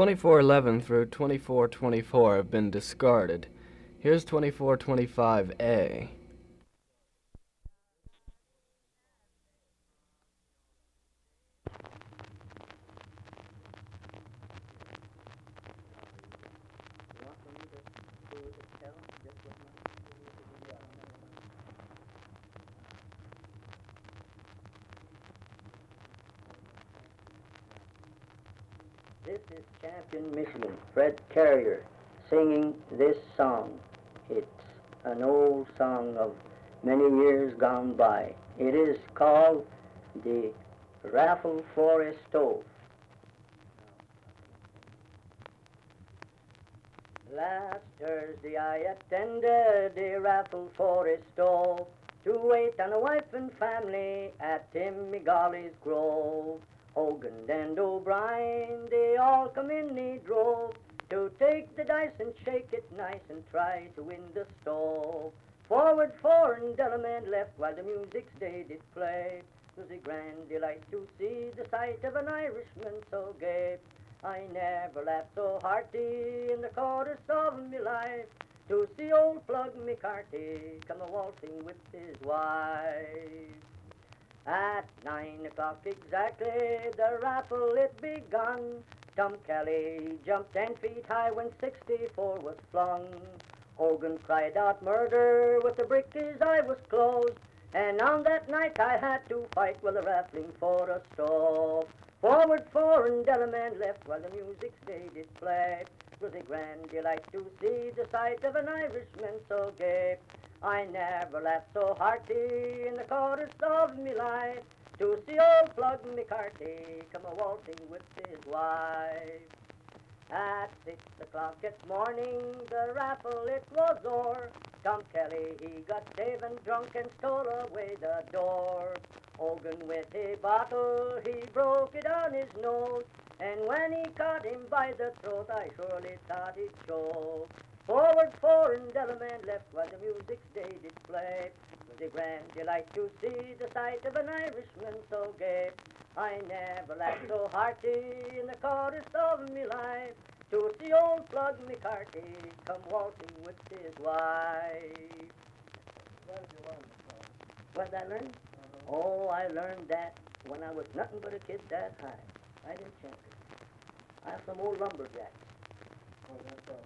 2411 through 2424 have been discarded. Here's 2425A. This is Champion Michigan, Fred Carrier, singing this song. It's an old song of many years gone by. It is called The Raffle Forest Stove. Last Thursday I attended the Raffle Forest Stove to wait on a wife and family at Timmy Golly's Grove. Hogan and O'Brien, they all come in a drove to take the dice and shake it nice and try to win the stove. Forward four and Delaman left while the music's they did play. It was a grand delight to see the sight of an Irishman so gay. I never laughed so hearty in the chorus of me life to see old Plug McCarty come a-waltzing with his wife. At 9 o'clock exactly, the raffle it begun. Tom Kelly jumped 10 feet high when 64 was flung. Hogan cried out murder with the brick his eye was closed. And on that night I had to fight while the raffling for a stove. Forward four and Delaman left while the music stayed it played. It was a grand delight to see the sight of an Irishman so gay. I never laughed so hearty in the chorus of me life to see old Plug McCarty come a-waltzing with his wife. At 6 o'clock at morning, the raffle it was o'er. Tom Kelly, he got saved and drunk and stole away the door. Hogan with a bottle, he broke it on his nose. And when he caught him by the throat, I surely thought he'd choke. Forward four and Delaman left while the music stayed it played. It was a grand delight to see the sight of an Irishman so gay. I never laughed so hearty in the chorus of me life to see old Plug McCarty come waltzing with his wife. Where did you learn that song? What did I learn? Oh, I learned that when I was nothing but a kid that high. I didn't chant it. I have some old lumberjacks. Oh, that's all.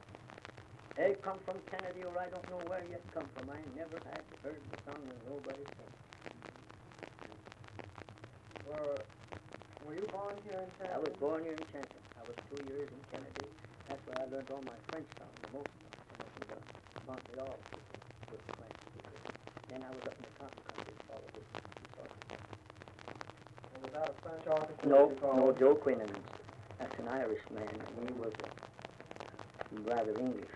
They come from Kennedy, or I don't know where you come from. I never had heard the song and nobody sang. Were you born here in Chantilly? I was born here in Chantilly. I was 2 years in Kennedy. That's where I learned all my French songs, the most of them. I learned it all with French speakers. Then I was up in the cotton country with all of this. And was that a French artist? No, Joe Quineman. That's an Irishman, and he was rather English.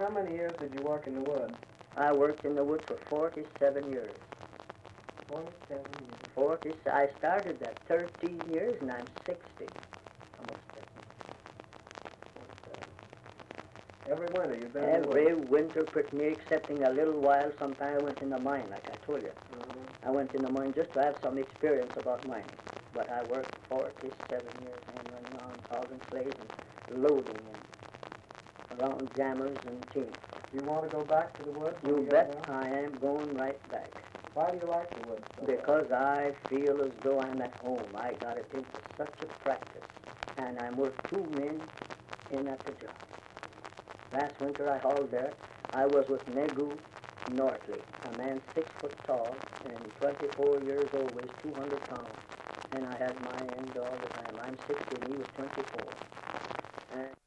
How many years did you work in the woods? I worked in the woods for 47 years. 47 years? 40. I started that 13 years and I'm 60. Almost 70. Every winter you've been in the woods? Every winter, me excepting a little while. Sometime I went in the mine, like I told you. I went in the mine just to have some experience about mining. But I worked 47 years and on housing slaves and loading and around jammers and teams. You want to go back to the woods? You bet I am going right back. Why do you like the woods? Because I feel as though I'm at home. I got it into such a practice. And I'm worth two men in at the job. Last winter I hauled there. I was with Negu Nortley, a man 6 foot tall and 24 years old, weighs 200 pounds. And I had my end all the time. I'm 60 and he was 24. And